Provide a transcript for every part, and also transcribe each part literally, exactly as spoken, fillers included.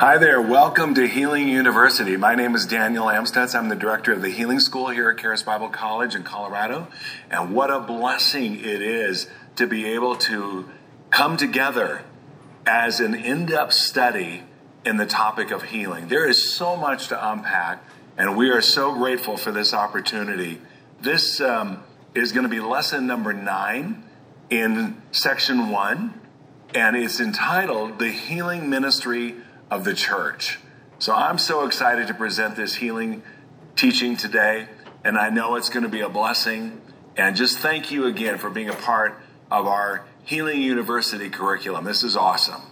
Hi there, welcome to Healing University. My name is Daniel Amstutz. I'm the director of the Healing School here at Karis Bible College in Colorado. And what a blessing it is to be able to come together as an in-depth study in the topic of healing. There is so much to unpack, and we are so grateful for this opportunity. This um, is going to be lesson number nine in section one, and it's entitled The Healing Ministry of the Church. So I'm so excited to present this healing teaching today, and I know it's going to be a blessing. And just thank you again for being a part of our Healing University curriculum. This is awesome.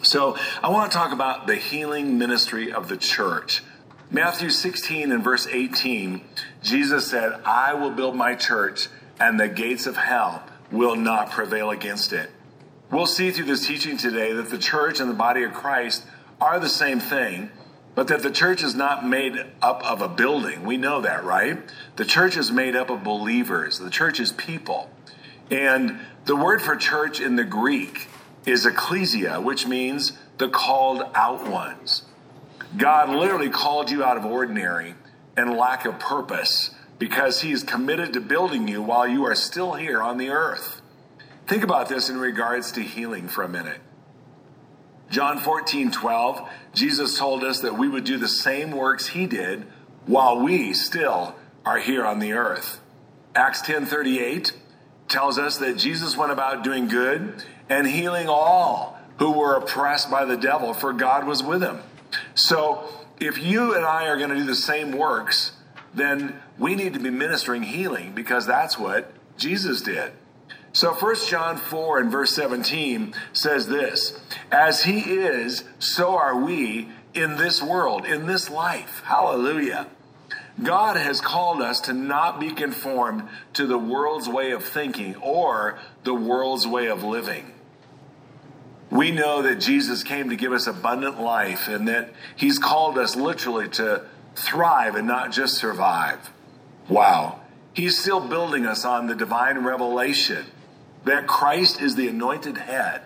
So I want to talk about the healing ministry of the church. Matthew sixteen and verse eighteen, Jesus said, "I will build my church, and the gates of hell will not prevail against it." We'll see through this teaching today that the church and the body of Christ are the same thing, but that the church is not made up of a building. We know that, right? The church is made up of believers. The church is people. And the word for church in the Greek is ecclesia, which means the called out ones. God literally called you out of ordinary and lack of purpose because he is committed to building you while you are still here on the earth. Think about this in regards to healing for a minute. John fourteen twelve, Jesus told us that we would do the same works he did while we still are here on the earth. Acts ten thirty-eight tells us that Jesus went about doing good and healing all who were oppressed by the devil, for God was with him. So if you and I are going to do the same works, then we need to be ministering healing because that's what Jesus did. So First John four and verse seventeen says this, "As he is, so are we in this world," in this life. Hallelujah. God has called us to not be conformed to the world's way of thinking or the world's way of living. We know that Jesus came to give us abundant life and that he's called us literally to thrive and not just survive. Wow. He's still building us on the divine revelation that Christ is the anointed head.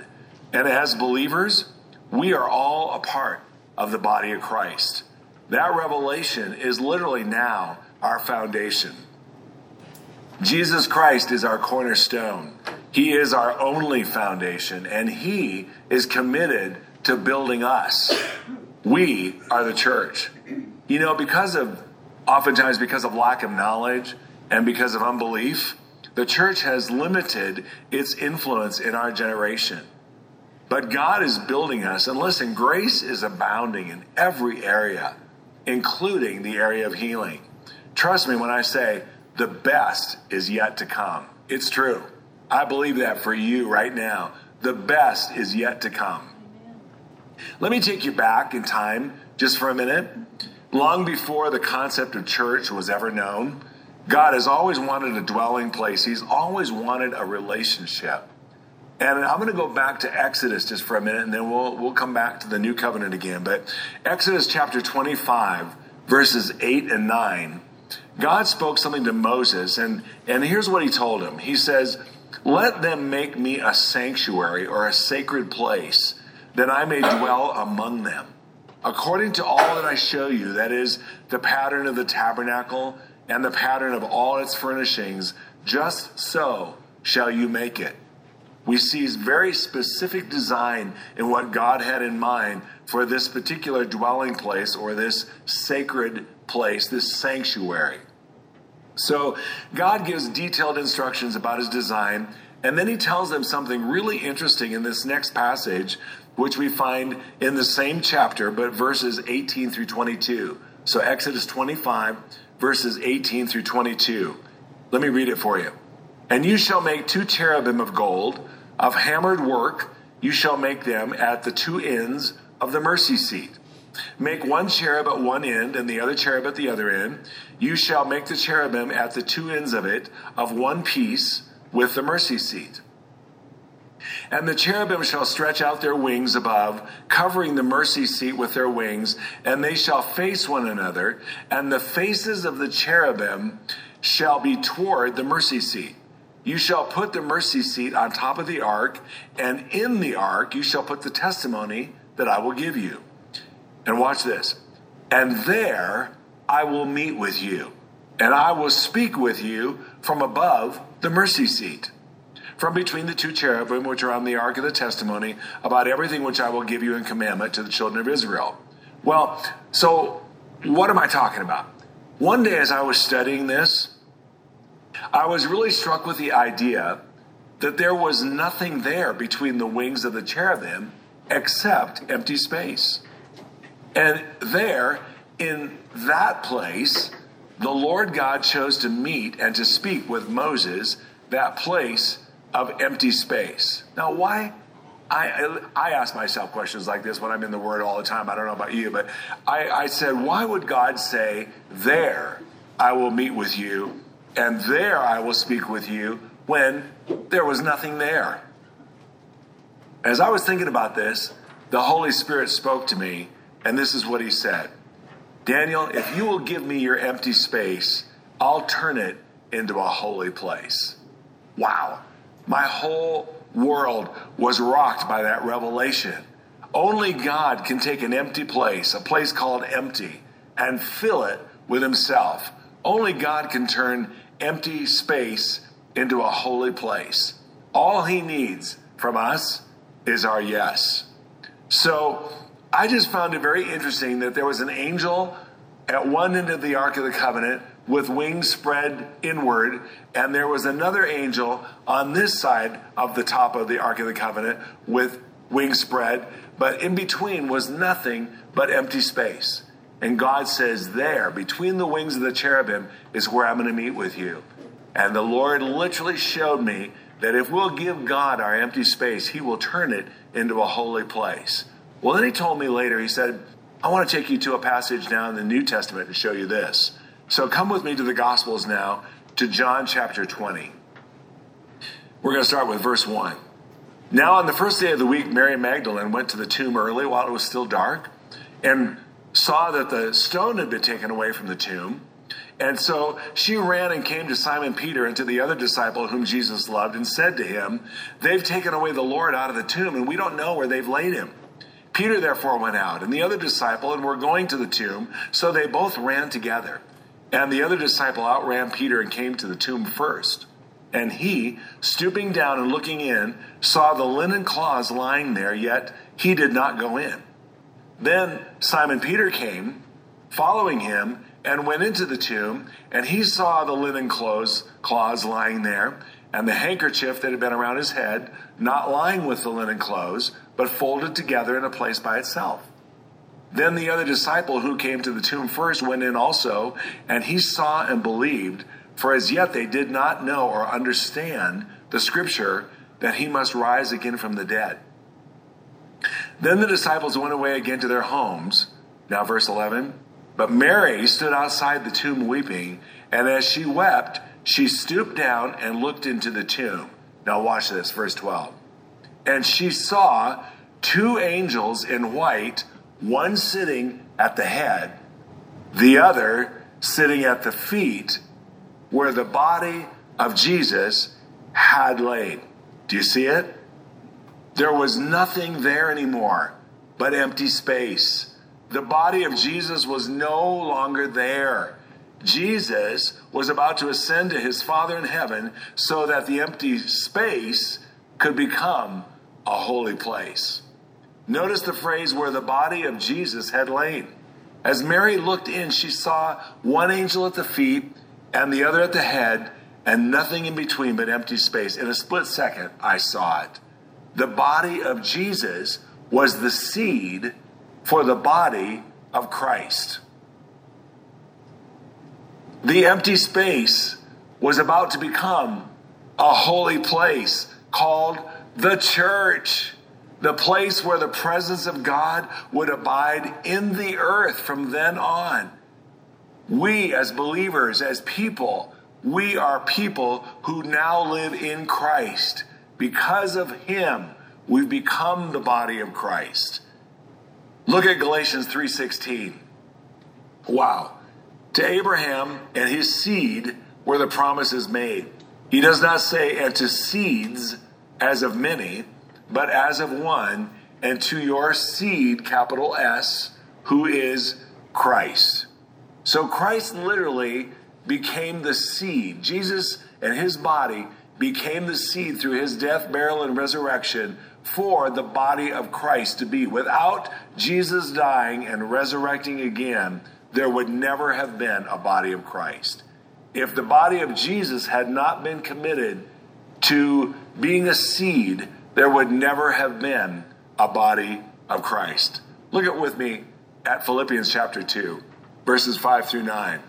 And as believers, we are all a part of the body of Christ. That revelation is literally now our foundation. Jesus Christ is our cornerstone. He is our only foundation, and he is committed to building us. We are the church. You know, because of, oftentimes because of lack of knowledge and because of unbelief, the church has limited its influence in our generation. But God is building us. And listen, grace is abounding in every area, including the area of healing. Trust me when I say the best is yet to come. It's true. I believe that for you right now. The best is yet to come. Let me take you back in time just for a minute. Long before the concept of church was ever known, God has always wanted a dwelling place. He's always wanted a relationship. And I'm going to go back to Exodus just for a minute, and then we'll we'll come back to the New Covenant again. But Exodus chapter twenty-five, verses eight and nine, God spoke something to Moses, and, and here's what he told him. He says, "Let them make me a sanctuary or a sacred place, that I may dwell among them. According to all that I show you," that is the pattern of the tabernacle and the pattern of all its furnishings, "just so shall you make it." We see very specific design in what God had in mind for this particular dwelling place or this sacred place, this sanctuary. So God gives detailed instructions about his design, and then he tells them something really interesting in this next passage, which we find in the same chapter, but verses eighteen through twenty-two. So Exodus twenty-five, verses eighteen through twenty-two. Let me read it for you. "And you shall make two cherubim of gold, of hammered work. You shall make them at the two ends of the mercy seat. Make one cherub at one end and the other cherub at the other end. You shall make the cherubim at the two ends of it of one piece with the mercy seat. And the cherubim shall stretch out their wings above, covering the mercy seat with their wings, and they shall face one another, and the faces of the cherubim shall be toward the mercy seat. You shall put the mercy seat on top of the ark, and in the ark you shall put the testimony that I will give you. And watch this. And there I will meet with you, and I will speak with you from above the mercy seat, from between the two cherubim which are on the ark of the testimony, about everything which I will give you in commandment to the children of Israel. Well, so what am I talking about? One day as I was studying this, I was really struck with the idea that there was nothing there between the wings of the cherubim except empty space. And there, in that place, the Lord God chose to meet and to speak with Moses, that place of empty space. Now, why? I I ask myself questions like this when I'm in the Word all the time. I don't know about you, but I, I said, why would God say, there I will meet with you, and there I will speak with you, when there was nothing there? As I was thinking about this, the Holy Spirit spoke to me, and this is what he said. Daniel, if you will give me your empty space, I'll turn it into a holy place. Wow. My whole world was rocked by that revelation. Only God can take an empty place, a place called empty, and fill it with himself. Only God can turn empty space into a holy place. All he needs from us is our yes. So I just found it very interesting that there was an angel at one end of the Ark of the Covenant with wings spread inward, and there was another angel on this side of the top of the Ark of the Covenant with wings spread, but in between was nothing but empty space. And God says, there, between the wings of the cherubim, is where I'm going to meet with you. And the Lord literally showed me that if we'll give God our empty space, he will turn it into a holy place. Well, then he told me later, he said, I want to take you to a passage now in the New Testament and show you this. So come with me to the Gospels now, to John chapter twenty. We're going to start with verse one. Now on the first day of the week, Mary Magdalene went to the tomb early while it was still dark and saw that the stone had been taken away from the tomb. And so she ran and came to Simon Peter and to the other disciple whom Jesus loved and said to him, they've taken away the Lord out of the tomb, and we don't know where they've laid him. Peter therefore went out and the other disciple and were going to the tomb. So they both ran together. And the other disciple outran Peter and came to the tomb first. And he, stooping down and looking in, saw the linen cloths lying there, yet he did not go in. Then Simon Peter came, following him, and went into the tomb, and he saw the linen clothes, cloths lying there, and the handkerchief that had been around his head, not lying with the linen clothes, but folded together in a place by itself. Then the other disciple who came to the tomb first went in also, and he saw and believed, for as yet they did not know or understand the scripture that he must rise again from the dead. Then the disciples went away again to their homes. Now verse eleven. But Mary stood outside the tomb weeping, and as she wept, she stooped down and looked into the tomb. Now watch this, verse twelve. And she saw two angels in white, one sitting at the head, the other sitting at the feet, where the body of Jesus had lain. Do you see it? There was nothing there anymore but empty space. The body of Jesus was no longer there. Jesus was about to ascend to his Father in heaven so that the empty space could become a holy place. Notice the phrase where the body of Jesus had lain. As Mary looked in, she saw one angel at the feet and the other at the head, and nothing in between but empty space. In a split second, I saw it. The body of Jesus was the seed for the body of Christ. The empty space was about to become a holy place called the church, the place where the presence of God would abide in the earth from then on. We as believers, as people, we are people who now live in Christ. Because of him, we've become the body of Christ. Look at Galatians three sixteen. Wow. To Abraham and his seed were the promises made. He does not say, and to seeds as of many, but as of one, and to your seed, capital S, who is Christ. So Christ literally became the seed. Jesus and his body became the seed through his death, burial, and resurrection for the body of Christ to be. Without Jesus dying and resurrecting again, there would never have been a body of Christ. If the body of Jesus had not been committed to being a seed, there would never have been a body of Christ. Look at with me at Philippians chapter two, verses five through nine.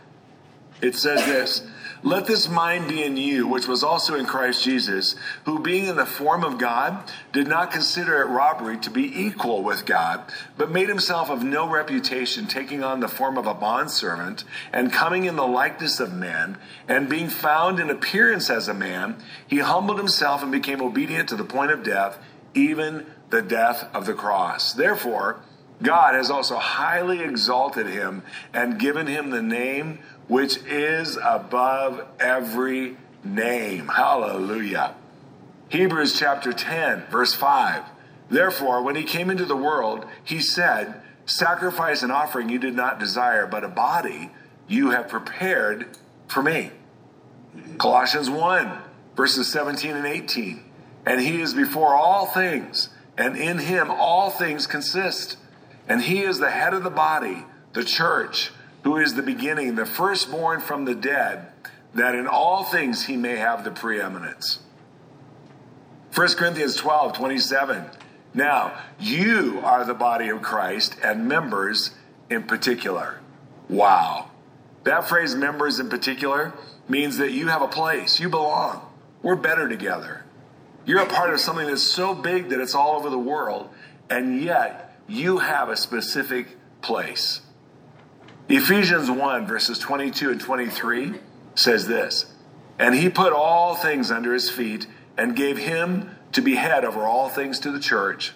It says this, "Let this mind be in you, which was also in Christ Jesus, who being in the form of God, did not consider it robbery to be equal with God, but made himself of no reputation, taking on the form of a bondservant, and coming in the likeness of men, and being found in appearance as a man, he humbled himself and became obedient to the point of death, even the death of the cross. Therefore, God has also highly exalted him and given him the name which is above every name." Hallelujah. Hebrews chapter ten, verse five. "Therefore, when he came into the world, he said, 'Sacrifice and offering you did not desire, but a body you have prepared for me.'" Colossians one, verses seventeen and eighteen. "And he is before all things, and in him all things consist. And he is the head of the body, the church, who is the beginning, the firstborn from the dead, that in all things he may have the preeminence." First Corinthians twelve, twenty-seven. "Now, you are the body of Christ and members in particular." Wow. That phrase, members in particular, means that you have a place. You belong. We're better together. You're a part of something that's so big that it's all over the world, and yet you have a specific place. Ephesians one, verses twenty-two and twenty-three says this, "And he put all things under his feet and gave him to be head over all things to the church,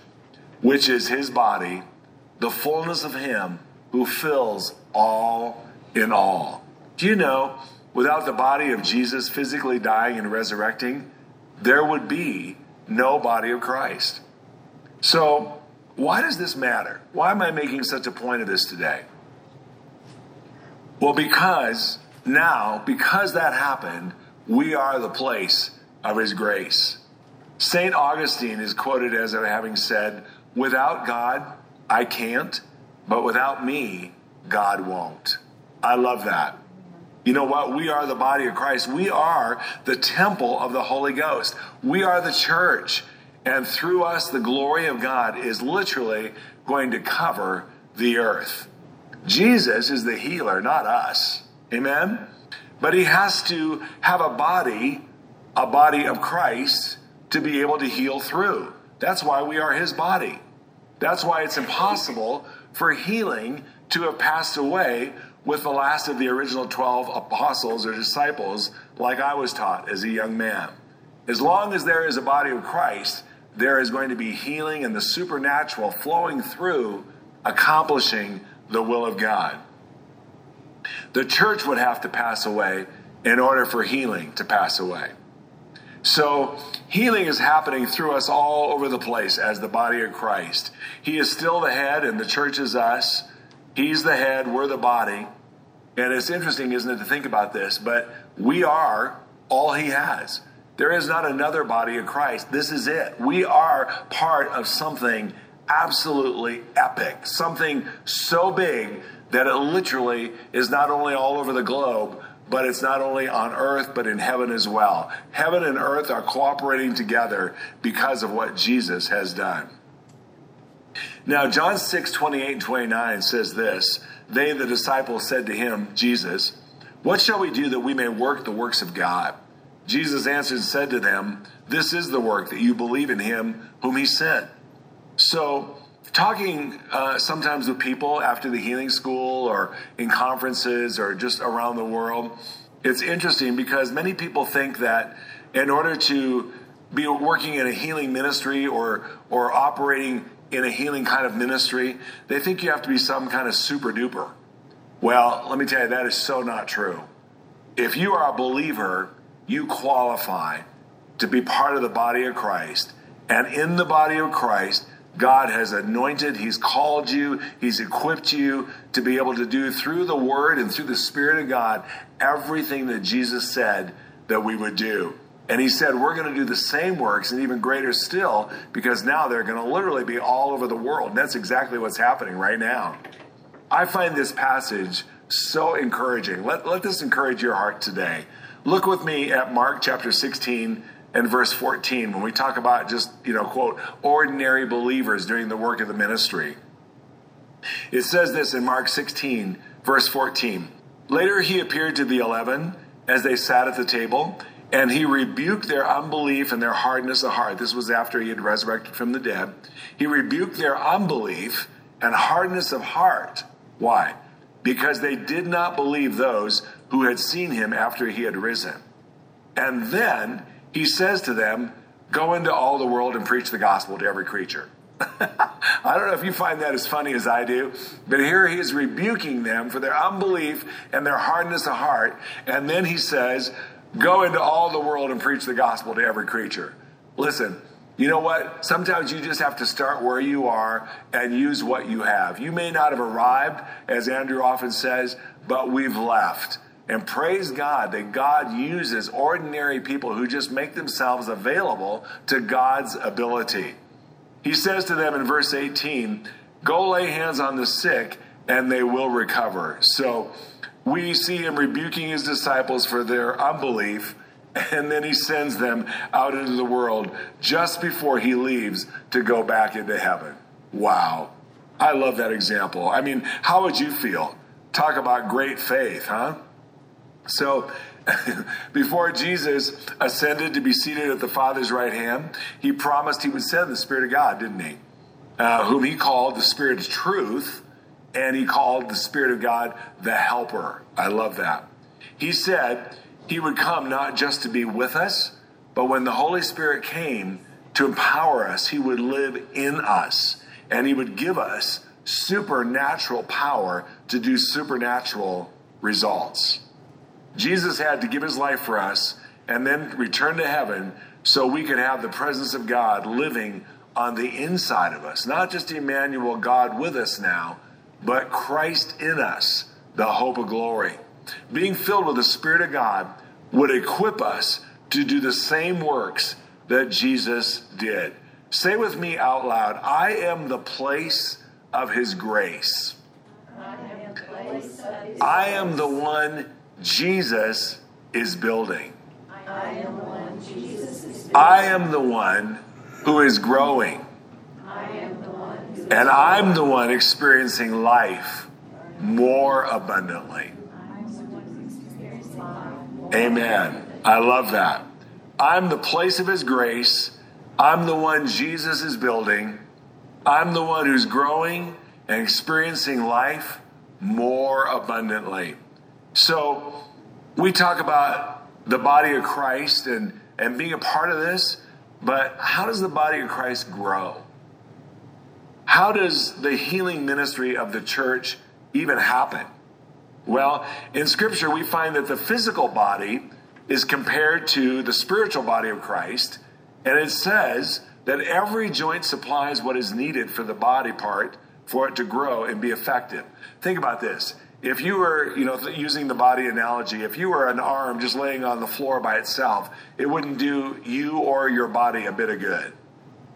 which is his body, the fullness of him who fills all in all." Do you know, without the body of Jesus physically dying and resurrecting, there would be no body of Christ. So why does this matter? Why am I making such a point of this today? Well, because now, because that happened, we are the place of his grace. Saint Augustine is quoted as having said, "Without God, I can't, but without me, God won't." I love that. You know what? We are the body of Christ. We are the temple of the Holy Ghost. We are the church. And through us, the glory of God is literally going to cover the earth. Jesus is the healer, not us. Amen? But he has to have a body, a body of Christ, to be able to heal through. That's why we are his body. That's why it's impossible for healing to have passed away with the last of the original twelve apostles or disciples, like I was taught as a young man. As long as there is a body of Christ, there is going to be healing and the supernatural flowing through, accomplishing the will of God. The church would have to pass away in order for healing to pass away. So healing is happening through us all over the place as the body of Christ. He is still the head and the church is us. He's the head, we're the body. And it's interesting, isn't it, to think about this, but we are all he has. There is not another body of Christ. This is it. We are part of something absolutely epic, something so big that it literally is not only all over the globe, but it's not only on earth, but in heaven as well. Heaven and earth are cooperating together because of what Jesus has done. Now, John six, twenty-eight and twenty-nine says this, "They, the disciples, said to him," Jesus, "What shall we do that we may work the works of God?" Jesus answered and said to them, "This is the work, that you believe in him whom he sent." So talking uh, sometimes with people after the Healing School or in conferences or just around the world, it's interesting because many people think that in order to be working in a healing ministry or or operating in a healing kind of ministry, they think you have to be some kind of super duper. Well, let me tell you, that is so not true. If you are a believer, you qualify to be part of the body of Christ. And in the body of Christ, God has anointed, he's called you, he's equipped you to be able to do through the word and through the Spirit of God everything that Jesus said that we would do. And he said, we're going to do the same works and even greater still, because now they're going to literally be all over the world. And that's exactly what's happening right now. I find this passage so encouraging. Let, let this encourage your heart today. Look with me at Mark chapter sixteen and verse fourteen, when we talk about just, you know, quote, ordinary believers doing the work of the ministry. It says this in Mark sixteen, verse fourteen. Later he appeared to the eleven as they sat at the table, and he rebuked their unbelief and their hardness of heart. This was after he had resurrected from the dead. He rebuked their unbelief and hardness of heart. Why? Because they did not believe those who had seen him after he had risen. And then he says to them, go into all the world and preach the gospel to every creature. I don't know if you find that as funny as I do, but here he is rebuking them for their unbelief and their hardness of heart. And then he says, go into all the world and preach the gospel to every creature. Listen, you know what? Sometimes you just have to start where you are and use what you have. You may not have arrived, as Andrew often says, but we've left. And praise God that God uses ordinary people who just make themselves available to God's ability. He says to them in verse eighteen, go lay hands on the sick and they will recover. So we see him rebuking his disciples for their unbelief, and then he sends them out into the world just before he leaves to go back into heaven. Wow. I love that example. I mean, how would you feel? Talk about great faith, huh? So before Jesus ascended to be seated at the Father's right hand, he promised he would send the Spirit of God, didn't he? Uh, whom he called the Spirit of truth, and he called the Spirit of God the Helper. I love that. He said he would come not just to be with us, but when the Holy Spirit came to empower us, he would live in us, and he would give us supernatural power to do supernatural results. Jesus had to give his life for us and then return to heaven so we could have the presence of God living on the inside of us. Not just Emmanuel, God with us now, but Christ in us, the hope of glory. Being filled with the Spirit of God would equip us to do the same works that Jesus did. Say with me out loud, I am the place of his grace. I am the place of his grace. I am the one Jesus is building. I am the one Jesus is building. I am the one who is growing. I am the one who is growing. And I'm the one experiencing life more abundantly. I'm the one who's experiencing life more. Amen. I love that. I'm the place of his grace. I'm the one Jesus is building. I'm the one who's growing and experiencing life more abundantly. So we talk about the body of Christ and, and being a part of this, but how does the body of Christ grow? How does the healing ministry of the church even happen? Well, in Scripture, we find that the physical body is compared to the spiritual body of Christ, and it says that every joint supplies what is needed for the body part for it to grow and be effective. Think about this. If you were, you know, using the body analogy, if you were an arm just laying on the floor by itself, it wouldn't do you or your body a bit of good.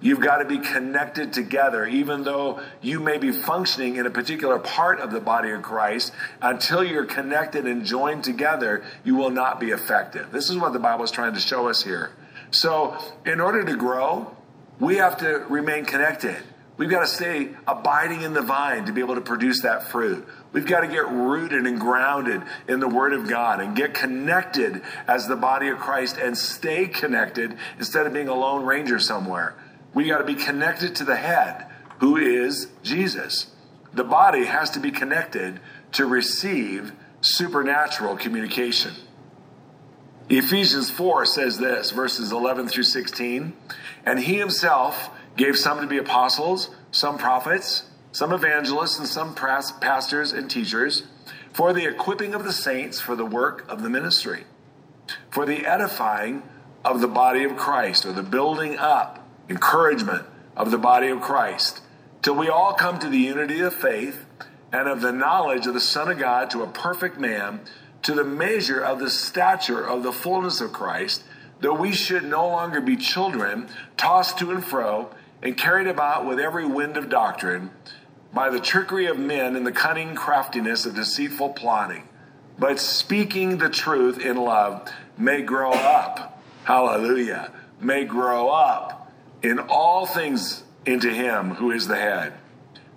You've got to be connected together, even though you may be functioning in a particular part of the body of Christ. Until you're connected and joined together, you will not be effective. This is what the Bible is trying to show us here. So in order to grow, we have to remain connected. We've got to stay abiding in the vine to be able to produce that fruit. We've got to get rooted and grounded in the Word of God and get connected as the body of Christ and stay connected instead of being a lone ranger somewhere. We got to be connected to the head, who is Jesus. The body has to be connected to receive supernatural communication. Ephesians four says this, verses eleven through sixteen, and he himself gave some to be apostles, some prophets, some evangelists, and some pastors and teachers for the equipping of the saints for the work of the ministry, for the edifying of the body of Christ, or the building up, encouragement of the body of Christ, till we all come to the unity of faith and of the knowledge of the Son of God, to a perfect man, to the measure of the stature of the fullness of Christ, that we should no longer be children, tossed to and fro and carried about with every wind of doctrine, by the trickery of men and the cunning craftiness of deceitful plotting, but speaking the truth in love, may grow up, hallelujah, may grow up in all things into him who is the head,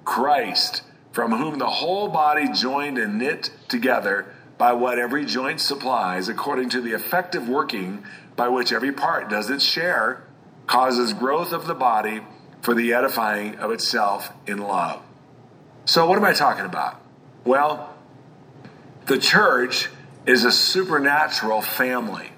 Christ, from whom the whole body joined and knit together by what every joint supplies, according to the effective working by which every part does its share, causes growth of the body for the edifying of itself in love. So what am I talking about? Well, the church is a supernatural family.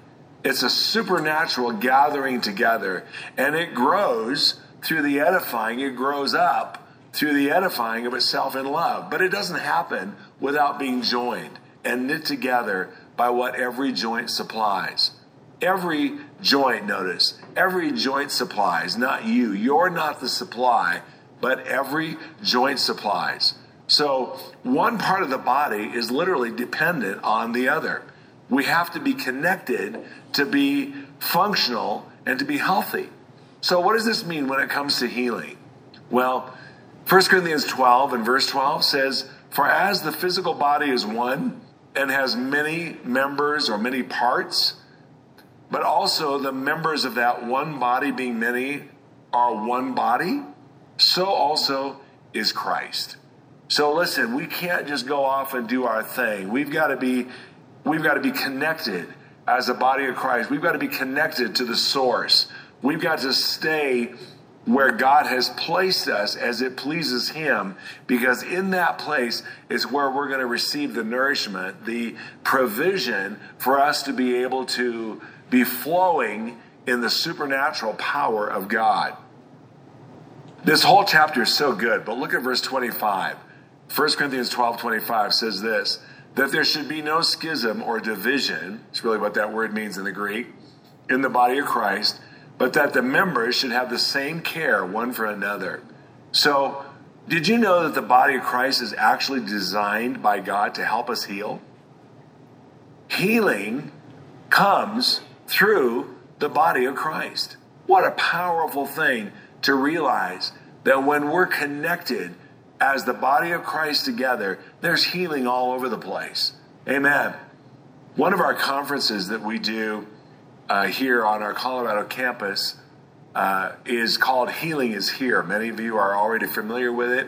It's a supernatural gathering together, and it grows through the edifying. It grows up through the edifying of itself in love. But it doesn't happen without being joined and knit together by what every joint supplies. Every joint, notice, every joint supplies, not you. You're not the supply, but every joint supplies. So one part of the body is literally dependent on the other. We have to be connected to be functional and to be healthy. So what does this mean when it comes to healing? Well, First Corinthians twelve and verse twelve says, "For as the physical body is one and has many members or many parts, but also the members of that one body being many are one body, so also is Christ." So listen, we can't just go off and do our thing. We've got to be, we've got to be connected as a body of Christ. We've got to be connected to the source. We've got to stay where God has placed us as it pleases him, because in that place is where we're going to receive the nourishment, the provision for us to be able to be flowing in the supernatural power of God. This whole chapter is so good, but look at verse twenty-five. First Corinthians twelve twenty-five says this, that there should be no schism or division, it's really what that word means in the Greek, in the body of Christ, but that the members should have the same care one for another. So, did you know that the body of Christ is actually designed by God to help us heal? Healing comes through the body of Christ. What a powerful thing to realize that when we're connected as the body of Christ together, there's healing all over the place. Amen. One of our conferences that we do Uh, here on our Colorado campus uh, is called Healing is Here. Many of you are already familiar with it.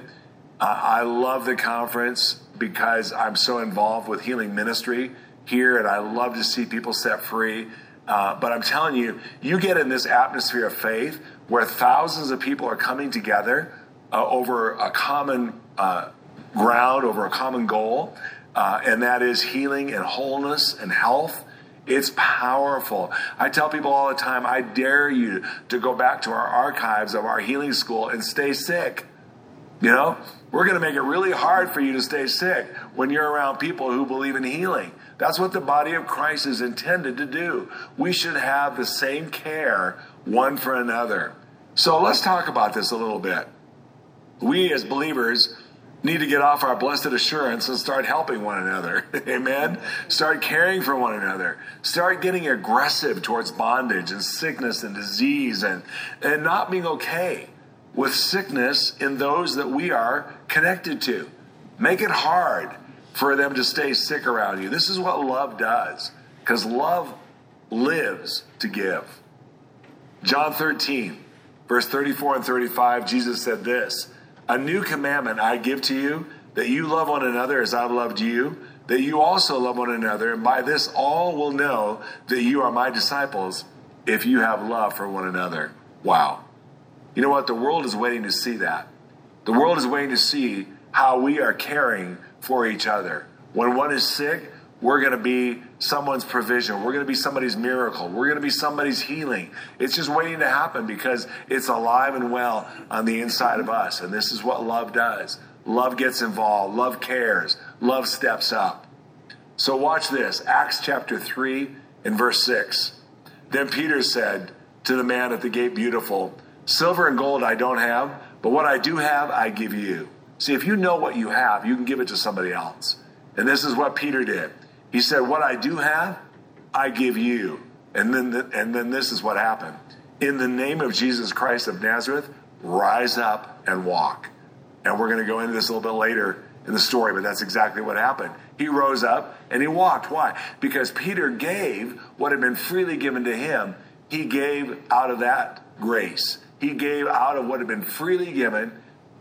Uh, I love the conference because I'm so involved with healing ministry here, and I love to see people set free. Uh, but I'm telling you, you get in this atmosphere of faith where thousands of people are coming together uh, over a common uh, ground, over a common goal, uh, and that is healing and wholeness and health. It's powerful. I tell people all the time, I dare you to go back to our archives of our healing school and stay sick. You know, we're going to make it really hard for you to stay sick when you're around people who believe in healing. That's what the body of Christ is intended to do. We should have the same care one for another. So let's talk about this a little bit. We as believers need to get off our blessed assurance and start helping one another. Amen. Start caring for one another. Start getting aggressive towards bondage and sickness and disease, and, and not being okay with sickness in those that we are connected to. Make it hard for them to stay sick around you. This is what love does, because love lives to give. John thirteen, verse thirty-four and thirty-five, Jesus said this, "A new commandment I give to you, that you love one another as I loved you, that you also love one another. And by this all will know that you are my disciples, if you have love for one another." Wow. You know what? The world is waiting to see that. The world is waiting to see how we are caring for each other. When one is sick, we're going to be someone's provision. We're going to be somebody's miracle. We're going to be somebody's healing. It's just waiting to happen because it's alive and well on the inside of us. And this is what love does. Love gets involved. Love cares. Love steps up. So watch this. Acts chapter three and verse six. Then Peter said to the man at the gate, "Beautiful, Silver and gold I don't have, but what I do have, I give you. See, if you know what you have, you can give it to somebody else. And this is what Peter did. He said, what I do have, I give you. And then, the, and then this is what happened. In the name of Jesus Christ of Nazareth, rise up and walk. And we're going to go into this a little bit later in the story, but that's exactly what happened. He rose up and he walked. Why? Because Peter gave what had been freely given to him. He gave out of that grace. He gave out of what had been freely given,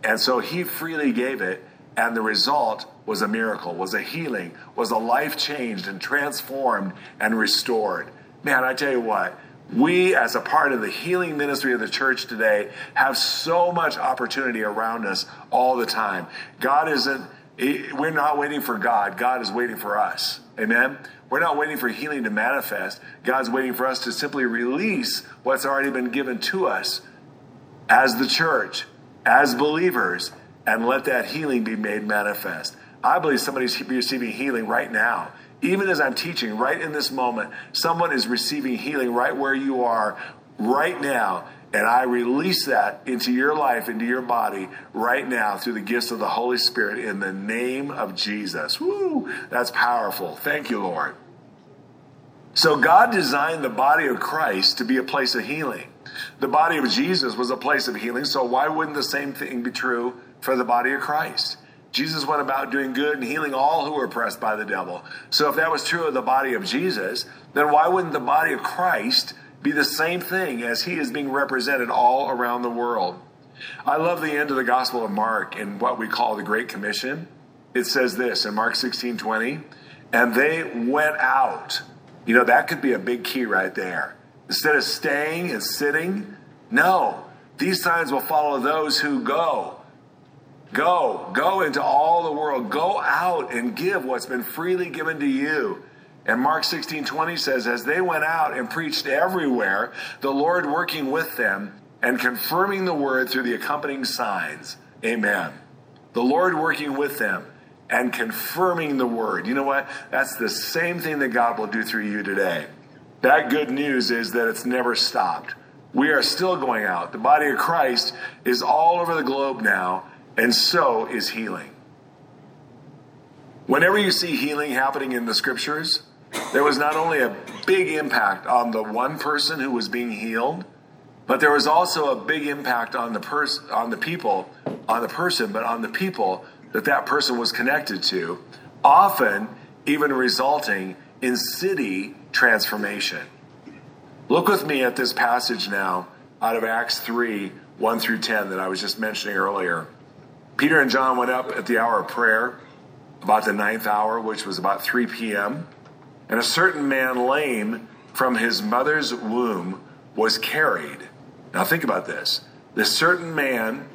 and so he freely gave it, and the result was a miracle, was a healing, was a life changed and transformed and restored. Man, I tell you what, we as a part of the healing ministry of the church today have so much opportunity around us all the time. God isn't, we're not waiting for God. God is waiting for us. Amen? We're not waiting for healing to manifest. God's waiting for us to simply release what's already been given to us as the church, as believers, and let that healing be made manifest. I believe somebody's receiving healing right now. Even as I'm teaching, right in this moment, someone is receiving healing right where you are right now. And I release that into your life, into your body right now through the gifts of the Holy Spirit in the name of Jesus. Woo! That's powerful. Thank you, Lord. So God designed the body of Christ to be a place of healing. The body of Jesus was a place of healing, so why wouldn't the same thing be true for the body of Christ? Jesus went about doing good and healing all who were oppressed by the devil. So if that was true of the body of Jesus, then why wouldn't the body of Christ be the same thing as he is being represented all around the world? I love the end of the Gospel of Mark in what we call the Great Commission. It says this in Mark sixteen twenty, and they went out. You know, that could be a big key right there. Instead of staying and sitting, no, these signs will follow those who go. Go, go into all the world. Go out and give what's been freely given to you. And Mark sixteen twenty says, as they went out and preached everywhere, the Lord working with them and confirming the word through the accompanying signs. Amen. The Lord working with them and confirming the word. You know what? That's the same thing that God will do through you today. That good news is that it's never stopped. We are still going out. The body of Christ is all over the globe now, and so is healing. Whenever you see healing happening in the scriptures, there was not only a big impact on the one person who was being healed, but there was also a big impact on the person, on the people, on the person, but on the people that that person was connected to, often even resulting in city transformation. Look with me at this passage now out of Acts three, one through ten that I was just mentioning earlier. Peter and John went up at the hour of prayer, about the ninth hour, which was about three p.m., and a certain man lame from his mother's womb was carried. Now think about this. This certain man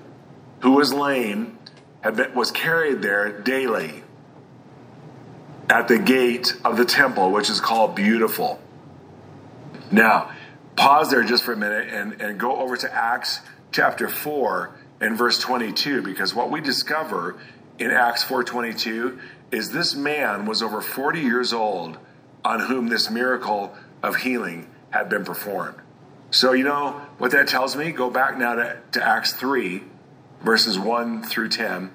who was lame had been, was carried there daily at the gate of the temple, which is called Beautiful. Now, pause there just for a minute and, and go over to Acts chapter four and verse twenty-two, because what we discover in Acts four twenty-two is this man was over forty years old on whom this miracle of healing had been performed. So you know what that tells me? Go back now to, to Acts three, verses one through ten.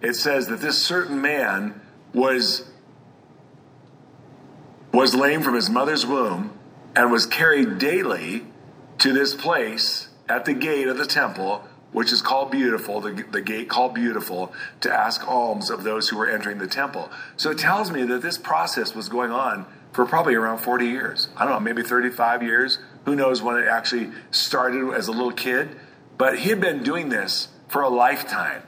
It says that this certain man was... was lame from his mother's womb and was carried daily to this place at the gate of the temple, which is called Beautiful, the, the gate called Beautiful, to ask alms of those who were entering the temple. So it tells me that this process was going on for probably around forty years. I don't know, maybe thirty-five years. Who knows when it actually started as a little kid. But he had been doing this for a lifetime.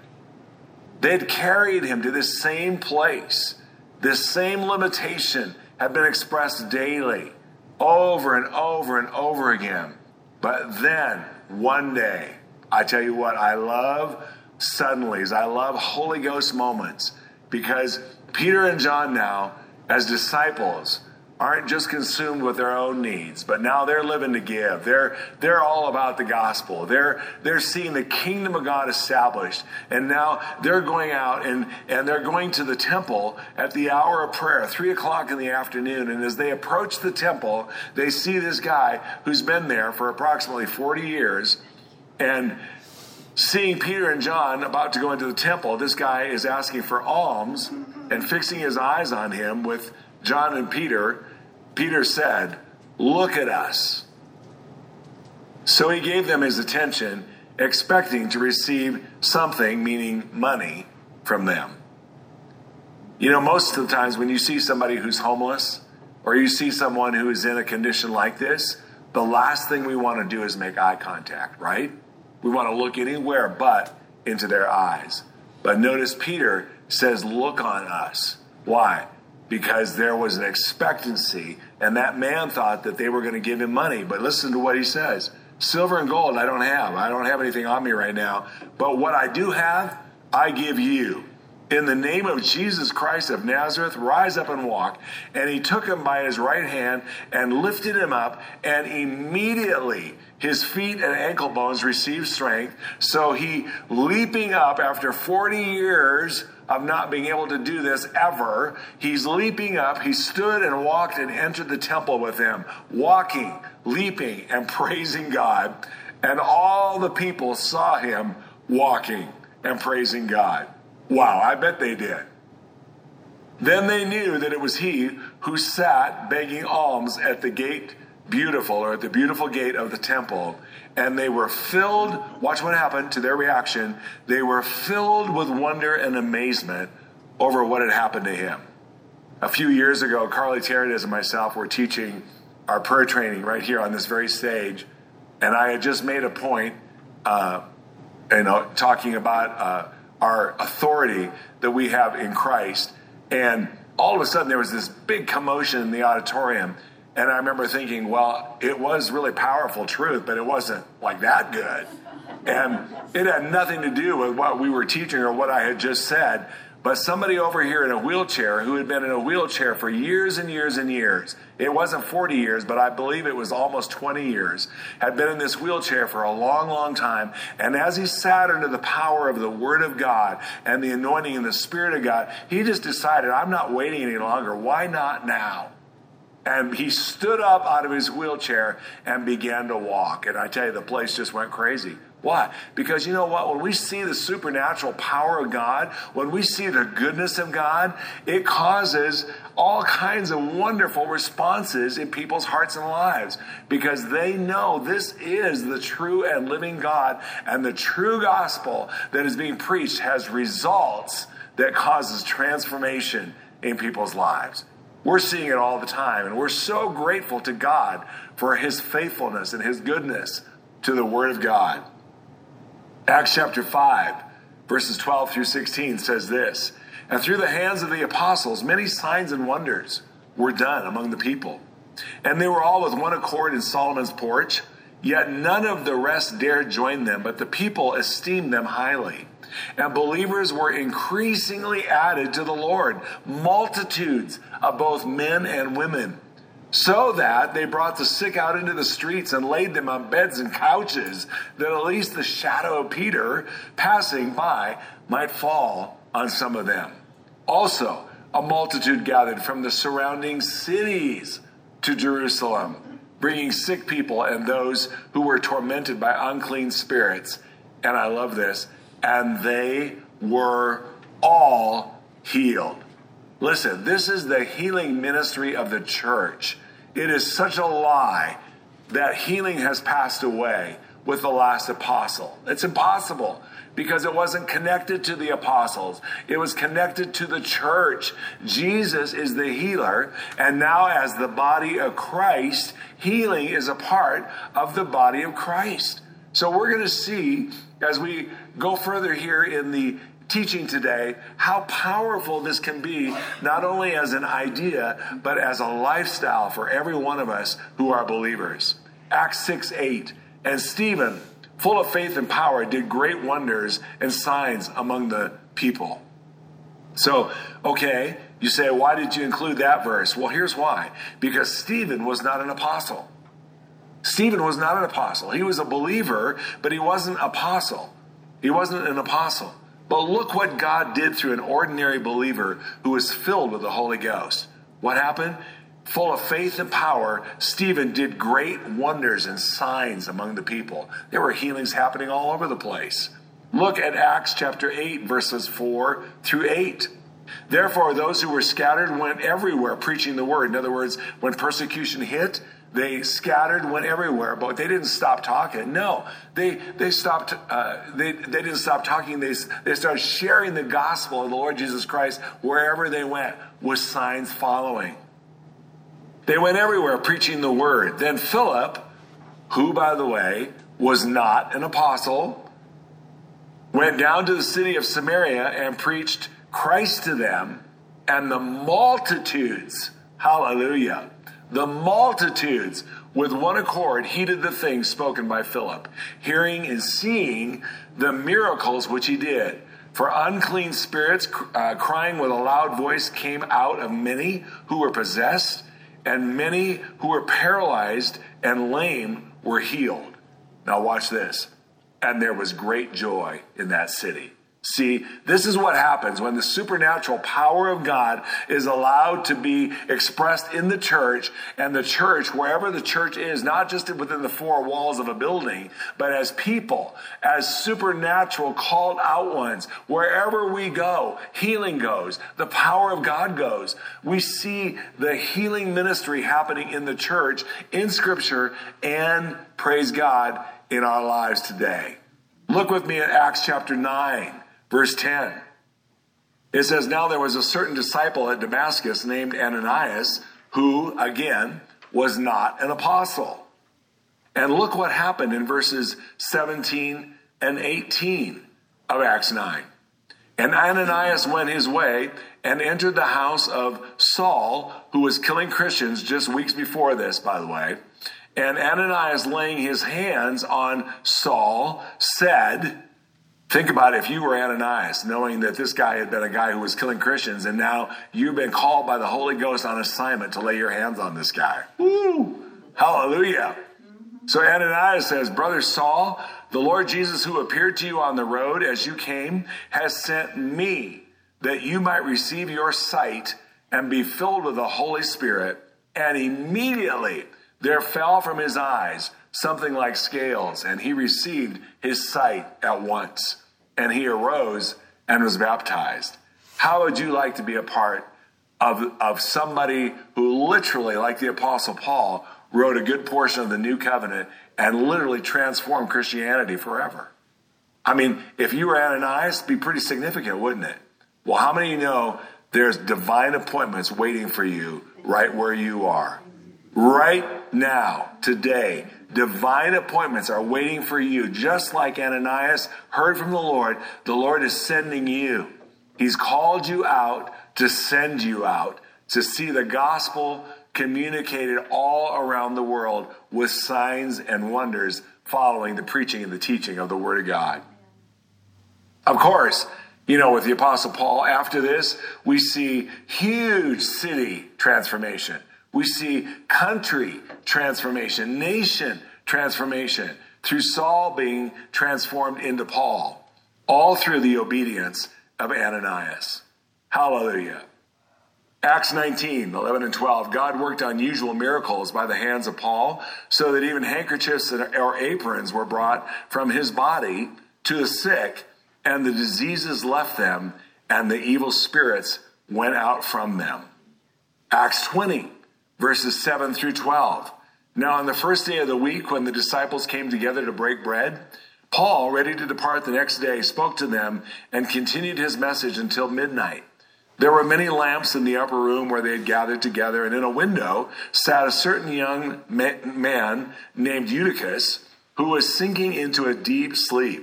They had carried him to this same place, this same limitation have been expressed daily, over and over and over again. But then, one day, I tell you what, I love suddenlies. I love Holy Ghost moments, because Peter and John now, as disciples, aren't just consumed with their own needs, but now they're living to give. They're they're all about the gospel. They're they're seeing the kingdom of God established. And now they're going out and, and they're going to the temple at the hour of prayer, three o'clock in the afternoon. And as they approach the temple, they see this guy who's been there for approximately forty years, And seeing Peter and John about to go into the temple, this guy is asking for alms, and fixing his eyes on him with John and Peter, Peter said, "Look at us." So he gave them his attention, expecting to receive something, meaning money, from them. You know, most of the times when you see somebody who's homeless, or you see someone who is in a condition like this, the last thing we want to do is make eye contact, right? We want to look anywhere but into their eyes. But notice Peter says, "Look on us." Why? Because there was an expectancy, and that man thought that they were going to give him money. But listen to what he says. "Silver and gold I don't have. I don't have anything on me right now. But what I do have, I give you. In the name of Jesus Christ of Nazareth, rise up and walk." And he took him by his right hand and lifted him up, and immediately his feet and ankle bones received strength. So he, leaping up after forty years of not being able to do this ever, he's leaping up, he stood and walked and entered the temple with them, walking, leaping, and praising God. And all the people saw him walking and praising God. Wow, I bet they did. Then they knew that it was he who sat begging alms at the gate beautiful, or at the beautiful gate of the temple. And they were filled, watch what happened to their reaction. They were filled with wonder and amazement over what had happened to him. A few years ago, Carly Terradez and myself were teaching our prayer training right here on this very stage. And I had just made a point, uh, you know, talking about... Uh, our authority that we have in Christ. And all of a sudden there was this big commotion in the auditorium. And I remember thinking, well, it was really powerful truth, but it wasn't like that good. And it had nothing to do with what we were teaching or what I had just said. But somebody over here in a wheelchair who had been in a wheelchair for years and years and years, it wasn't forty years, but I believe it was almost twenty years, had been in this wheelchair for a long, long time. And as he sat under the power of the Word of God and the anointing and the Spirit of God, he just decided, I'm not waiting any longer. Why not now? And he stood up out of his wheelchair and began to walk. And I tell you, the place just went crazy. Why? Because you know what? When we see the supernatural power of God, when we see the goodness of God, it causes all kinds of wonderful responses in people's hearts and lives, because they know this is the true and living God, and the true gospel that is being preached has results that causes transformation in people's lives. We're seeing it all the time, and we're so grateful to God for his faithfulness and his goodness to the Word of God. Acts chapter five, verses twelve through sixteen says this, "And through the hands of the apostles, many signs and wonders were done among the people. And they were all with one accord in Solomon's porch, yet none of the rest dared join them, but the people esteemed them highly. And believers were increasingly added to the Lord, multitudes of both men and women. So that they brought the sick out into the streets and laid them on beds and couches, that at least the shadow of Peter passing by might fall on some of them. Also, a multitude gathered from the surrounding cities to Jerusalem, bringing sick people and those who were tormented by unclean spirits." And I love this. "And they were all healed." Listen, this is the healing ministry of the church. It is such a lie that healing has passed away with the last apostle. It's impossible, because it wasn't connected to the apostles. It was connected to the church. Jesus is the healer, and now as the body of Christ, healing is a part of the body of Christ. So we're going to see, as we go further here in the teaching today, how powerful this can be, not only as an idea, but as a lifestyle for every one of us who are believers. Acts six eight, "And Stephen, full of faith and power, did great wonders and signs among the people." So, okay, you say, why did you include that verse? Well, here's why. Because Stephen was not an apostle. Stephen was not an apostle. He was a believer, but he wasn't an apostle. He wasn't an apostle. But look what God did through an ordinary believer who was filled with the Holy Ghost. What happened? Full of faith and power, Stephen did great wonders and signs among the people. There were healings happening all over the place. Look at Acts chapter eight, verses four through eight. Therefore, those who were scattered went everywhere preaching the word. In other words, when persecution hit, they scattered, went everywhere, but they didn't stop talking. No, they they stopped. Uh, they they didn't stop talking. They they started sharing the gospel of the Lord Jesus Christ wherever they went, with signs following. They went everywhere preaching the word. Then Philip, who, by the way, was not an apostle, went down to the city of Samaria and preached Christ to them, and the multitudes, hallelujah, the multitudes with one accord heeded the things spoken by Philip, hearing and seeing the miracles which he did. For unclean spirits, uh, crying with a loud voice, came out of many who were possessed, and many who were paralyzed and lame were healed. Now watch this. And there was great joy in that city. See, this is what happens when the supernatural power of God is allowed to be expressed in the church, and the church, wherever the church is, not just within the four walls of a building, but as people, as supernatural called out ones, wherever we go, healing goes, the power of God goes. We see the healing ministry happening in the church, in Scripture, and praise God, in our lives today. Look with me at Acts chapter nine. Verse ten, it says, Now there was a certain disciple at Damascus named Ananias, who, again, was not an apostle. And look what happened in verses seventeen and eighteen of Acts nine. And Ananias went his way and entered the house of Saul, who was killing Christians just weeks before this, by the way. And Ananias, laying his hands on Saul, said... Think about it, if you were Ananias, knowing that this guy had been a guy who was killing Christians, and now you've been called by the Holy Ghost on assignment to lay your hands on this guy. Woo! Hallelujah! So Ananias says, Brother Saul, the Lord Jesus who appeared to you on the road as you came has sent me that you might receive your sight and be filled with the Holy Spirit. And immediately there fell from his eyes something like scales, and he received his sight at once. And he arose and was baptized. How would you like to be a part of, of somebody who literally, like the Apostle Paul, wrote a good portion of the New Covenant and literally transformed Christianity forever? I mean, if you were Ananias, it'd be pretty significant, wouldn't it? Well, how many of you know there's divine appointments waiting for you right where you are? Right now, today, divine appointments are waiting for you. Just like Ananias heard from the Lord, the Lord is sending you. He's called you out to send you out to see the gospel communicated all around the world with signs and wonders following the preaching and the teaching of the Word of God. Of course, you know, with the Apostle Paul, after this, we see huge city transformation. We see country transformation, nation transformation, through Saul being transformed into Paul, all through the obedience of Ananias. Hallelujah. Acts nineteen, eleven and twelve, God worked unusual miracles by the hands of Paul, so that even handkerchiefs or aprons were brought from his body to the sick, and the diseases left them, and the evil spirits went out from them. Acts twenty. Verses seven through twelve. Now on the first day of the week, when the disciples came together to break bread, Paul, ready to depart the next day, spoke to them and continued his message until midnight. There were many lamps in the upper room where they had gathered together, and in a window sat a certain young man named Eutychus, who was sinking into a deep sleep.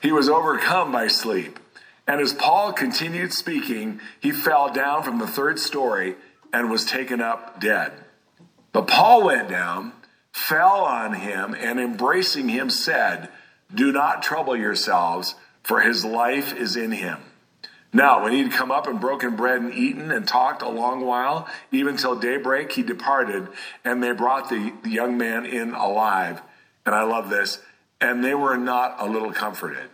He was overcome by sleep. And as Paul continued speaking, he fell down from the third story and was taken up dead. But Paul went down, fell on him, and embracing him said, Do not trouble yourselves, for his life is in him. Now, when he had come up and broken bread and eaten and talked a long while, even till daybreak, he departed, and they brought the, the young man in alive. And I love this. And they were not a little comforted.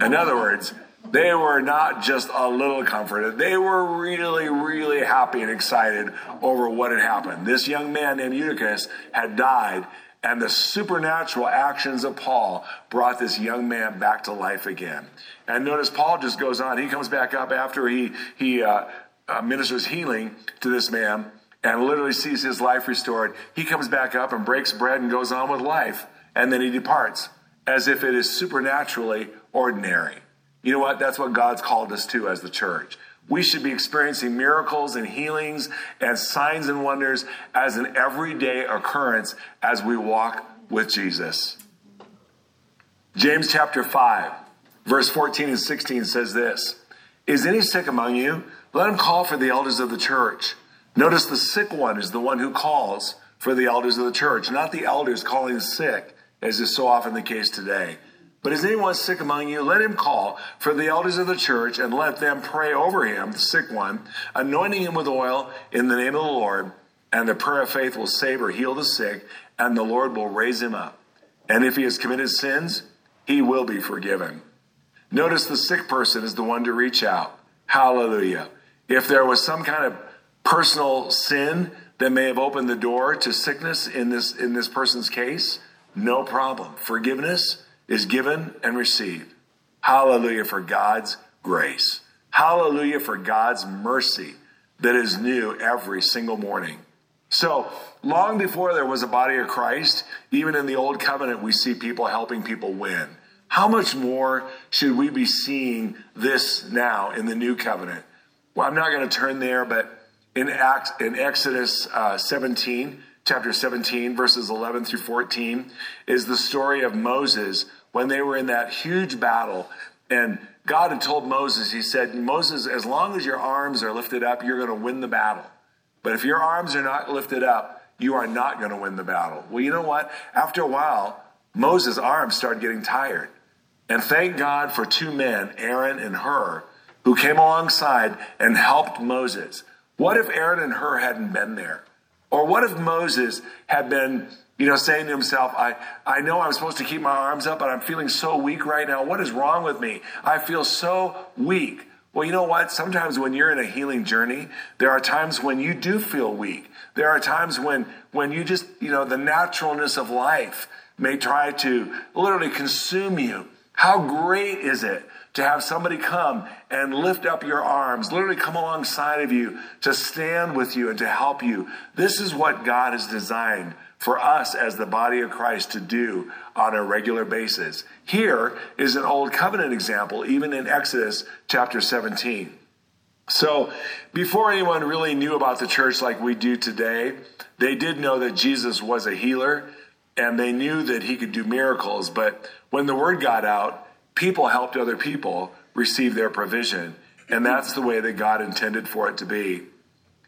In other words, They were not just a little comforted. They were really, really happy and excited over what had happened. This young man named Eutychus had died, and the supernatural actions of Paul brought this young man back to life again. And notice Paul just goes on. He comes back up after he, he uh, uh, ministers healing to this man and literally sees his life restored. He comes back up and breaks bread and goes on with life. And then he departs as if it is supernaturally ordinary. You know what? That's what God's called us to as the church. We should be experiencing miracles and healings and signs and wonders as an everyday occurrence as we walk with Jesus. James chapter five, verse fourteen and sixteen says this. Is any sick among you? Let him call for the elders of the church. Notice the sick one is the one who calls for the elders of the church, not the elders calling the sick, as is so often the case today. But is anyone sick among you? Let him call for the elders of the church and let them pray over him, the sick one, anointing him with oil in the name of the Lord. And the prayer of faith will save or heal the sick, and the Lord will raise him up. And if he has committed sins, he will be forgiven. Notice the sick person is the one to reach out. Hallelujah. If there was some kind of personal sin that may have opened the door to sickness in this, in this person's case, no problem. Forgiveness is given and received. Hallelujah for God's grace. Hallelujah for God's mercy that is new every single morning. So long before there was a body of Christ, even in the Old Covenant, we see people helping people win. How much more should we be seeing this now in the New Covenant? Well, I'm not going to turn there, but in Acts, in Exodus uh, seventeen, chapter seventeen, verses eleven through fourteen, is the story of Moses when they were in that huge battle. And God had told Moses, he said, Moses, as long as your arms are lifted up, you're going to win the battle. But if your arms are not lifted up, you are not going to win the battle. Well, you know what? After a while, Moses' arms started getting tired. And thank God for two men, Aaron and Hur, who came alongside and helped Moses. What if Aaron and Hur hadn't been there? Or what if Moses had been, you know, saying to himself, I, I know I'm supposed to keep my arms up, but I'm feeling so weak right now. What is wrong with me? I feel so weak. Well, you know what? Sometimes when you're in a healing journey, there are times when you do feel weak. There are times when, when you just, you know, the naturalness of life may try to literally consume you. How great is it to have somebody come and lift up your arms, literally come alongside of you, to stand with you and to help you. This is what God has designed for us as the body of Christ to do on a regular basis. Here is an Old Covenant example, even in Exodus chapter seventeen. So before anyone really knew about the church like we do today, they did know that Jesus was a healer, and they knew that he could do miracles. But when the word got out, people helped other people receive their provision. And that's the way that God intended for it to be.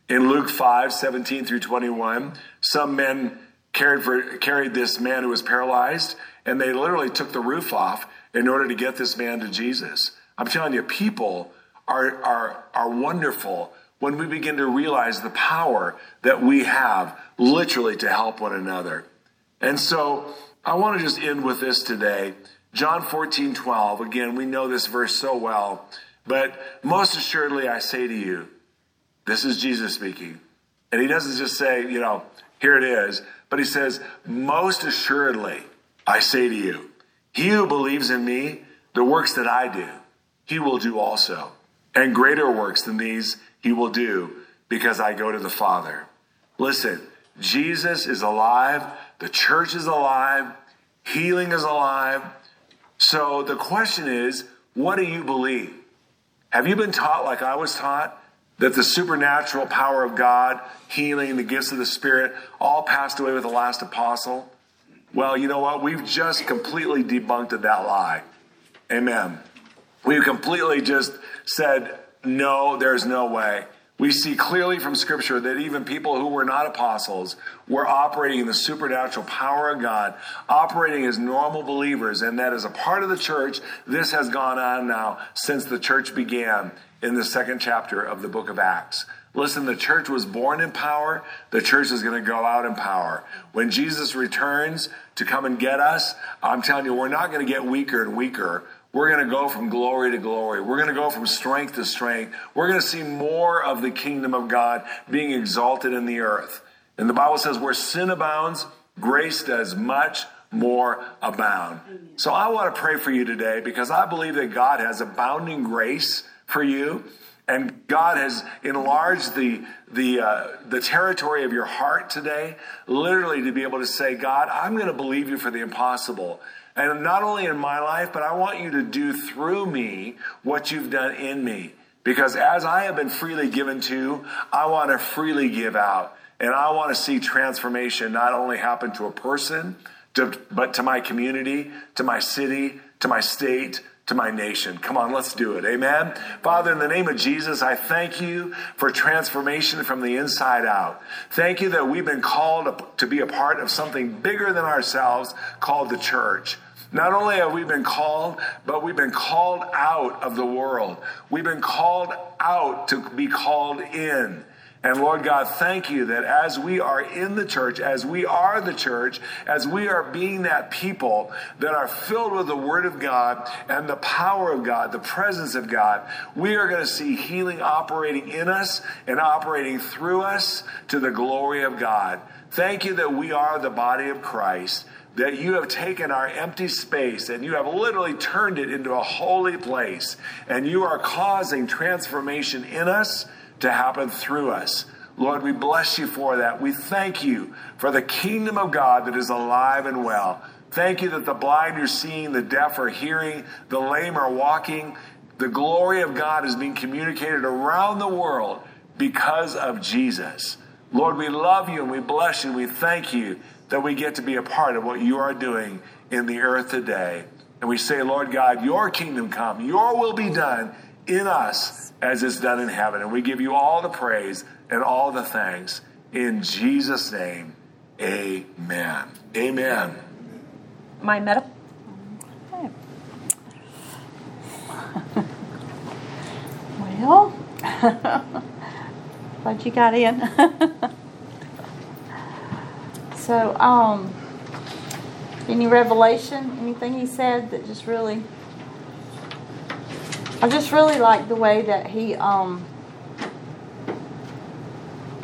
In Luke five, seventeen through twenty-one, some men carried, for, carried this man who was paralyzed, and they literally took the roof off in order to get this man to Jesus. I'm telling you, people are, are, are wonderful when we begin to realize the power that we have literally to help one another. And so I want to just end with this today. John fourteen twelve, again, we know this verse so well, but most assuredly I say to you, this is Jesus speaking. And he doesn't just say, you know, here it is, but he says, most assuredly I say to you, he who believes in me, the works that I do, he will do also. And greater works than these he will do, because I go to the Father. Listen, Jesus is alive. The church is alive. Healing is alive. So the question is, what do you believe? Have you been taught, like I was taught, that the supernatural power of God, healing, the gifts of the Spirit, all passed away with the last apostle? Well, you know what? We've just completely debunked that lie. Amen. We've completely just said, no, there's no way. We see clearly from Scripture that even people who were not apostles were operating in the supernatural power of God, operating as normal believers, and that as a part of the church, this has gone on now since the church began in the second chapter of the book of Acts. Listen, the church was born in power. The church is going to go out in power. When Jesus returns to come and get us, I'm telling you, we're not going to get weaker and weaker. We're going to go from glory to glory. We're going to go from strength to strength. We're going to see more of the kingdom of God being exalted in the earth. And the Bible says where sin abounds, grace does much more abound. Amen. So I want to pray for you today because I believe that God has abounding grace for you. And God has enlarged the the uh, the territory of your heart today, literally to be able to say, God, I'm going to believe you for the impossible. And not only in my life, but I want you to do through me what you've done in me. Because as I have been freely given to, I want to freely give out. And I want to see transformation not only happen to a person, to, but to my community, to my city, to my state, to my nation. Come on, let's do it. Amen. Father, in the name of Jesus, I thank you for transformation from the inside out. Thank you that we've been called to be a part of something bigger than ourselves called the church. Not only have we been called, but we've been called out of the world. We've been called out to be called in. And Lord God, thank you that as we are in the church, as we are the church, as we are being that people that are filled with the word of God and the power of God, the presence of God, we are going to see healing operating in us and operating through us to the glory of God. Thank you that we are the body of Christ, that you have taken our empty space and you have literally turned it into a holy place, and you are causing transformation in us to happen through us. Lord, we bless you for that. We thank you for the kingdom of God that is alive and well. Thank you that the blind are seeing, the deaf are hearing, the lame are walking. The glory of God is being communicated around the world because of Jesus. Lord, we love you and we bless you. We thank you that we get to be a part of what you are doing in the earth today. And we say, Lord God, your kingdom come, your will be done in us as it's done in heaven. And we give you all the praise and all the thanks. In Jesus' name, amen. Amen. My medical... Okay. Well, glad you got in. So, um, any revelation, anything he said that just really... I just really like the way that he um,